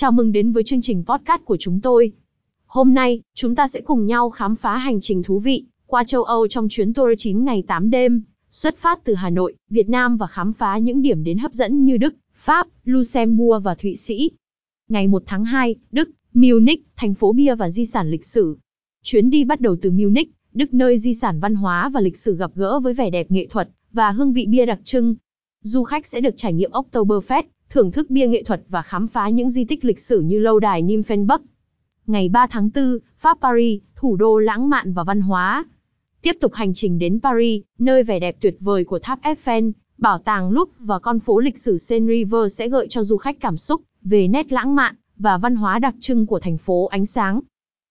Chào mừng đến với chương trình podcast của chúng tôi. Hôm nay, chúng ta sẽ cùng nhau khám phá hành trình thú vị qua châu Âu trong chuyến tour 9 ngày 8 đêm, xuất phát từ Hà Nội, Việt Nam và khám phá những điểm đến hấp dẫn như Đức, Pháp, Luxembourg và Thụy Sĩ. Ngày 1 tháng 2, Đức, Munich, thành phố bia và di sản lịch sử. Chuyến đi bắt đầu từ Munich, Đức, nơi di sản văn hóa và lịch sử gặp gỡ với vẻ đẹp nghệ thuật và hương vị bia đặc trưng. Du khách sẽ được trải nghiệm Oktoberfest, thưởng thức bia nghệ thuật và khám phá những di tích lịch sử như lâu đài Nymphenburg. Ngày 3 tháng 4, Pháp, Paris, thủ đô lãng mạn và văn hóa. Tiếp tục hành trình đến Paris, nơi vẻ đẹp tuyệt vời của tháp Eiffel, bảo tàng Louvre và con phố lịch sử Seine River sẽ gợi cho du khách cảm xúc về nét lãng mạn và văn hóa đặc trưng của thành phố ánh sáng.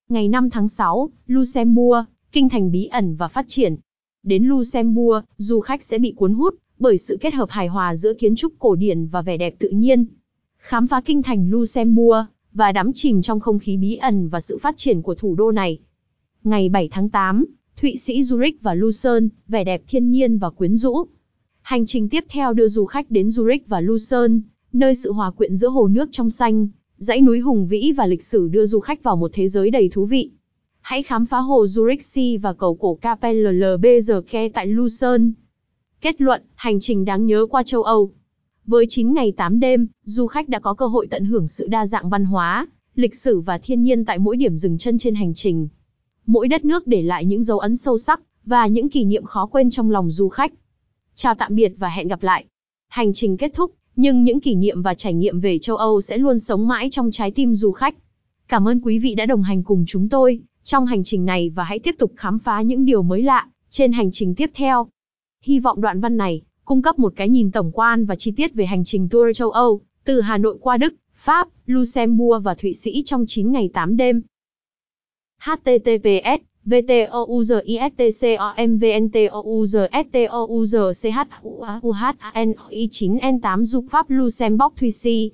Ngày 5 tháng 6, Luxembourg, kinh thành bí ẩn và phát triển. Đến Luxembourg, du khách sẽ bị cuốn hút bởi sự kết hợp hài hòa giữa kiến trúc cổ điển và vẻ đẹp tự nhiên. Khám phá kinh thành Luxembourg và đắm chìm trong không khí bí ẩn và sự phát triển của thủ đô này. Ngày 7 tháng 8, Thụy Sĩ, Zurich và Lucerne, vẻ đẹp thiên nhiên và quyến rũ. Hành trình tiếp theo đưa du khách đến Zurich và Lucerne, nơi sự hòa quyện giữa hồ nước trong xanh, dãy núi hùng vĩ và lịch sử đưa du khách vào một thế giới đầy thú vị. Hãy khám phá hồ Zurichsee và cầu cổ Kapellbrücke tại Lucerne. Kết luận, hành trình đáng nhớ qua châu Âu. Với 9 ngày 8 đêm, du khách đã có cơ hội tận hưởng sự đa dạng văn hóa, lịch sử và thiên nhiên tại mỗi điểm dừng chân trên hành trình. Mỗi đất nước để lại những dấu ấn sâu sắc và những kỷ niệm khó quên trong lòng du khách. Chào tạm biệt và hẹn gặp lại. Hành trình kết thúc, nhưng những kỷ niệm và trải nghiệm về châu Âu sẽ luôn sống mãi trong trái tim du khách. Cảm ơn quý vị đã đồng hành cùng chúng tôi trong hành trình này và hãy tiếp tục khám phá những điều mới lạ trên hành trình tiếp theo. Hy vọng đoạn văn này cung cấp một cái nhìn tổng quan và chi tiết về hành trình tour châu Âu, từ Hà Nội qua Đức, Pháp, Luxembourg và Thụy Sĩ trong 9 ngày 8 đêm. https://vtouzistouzetouzuchunoi9n8 Zug Pháp Luxembourg Thụy Sĩ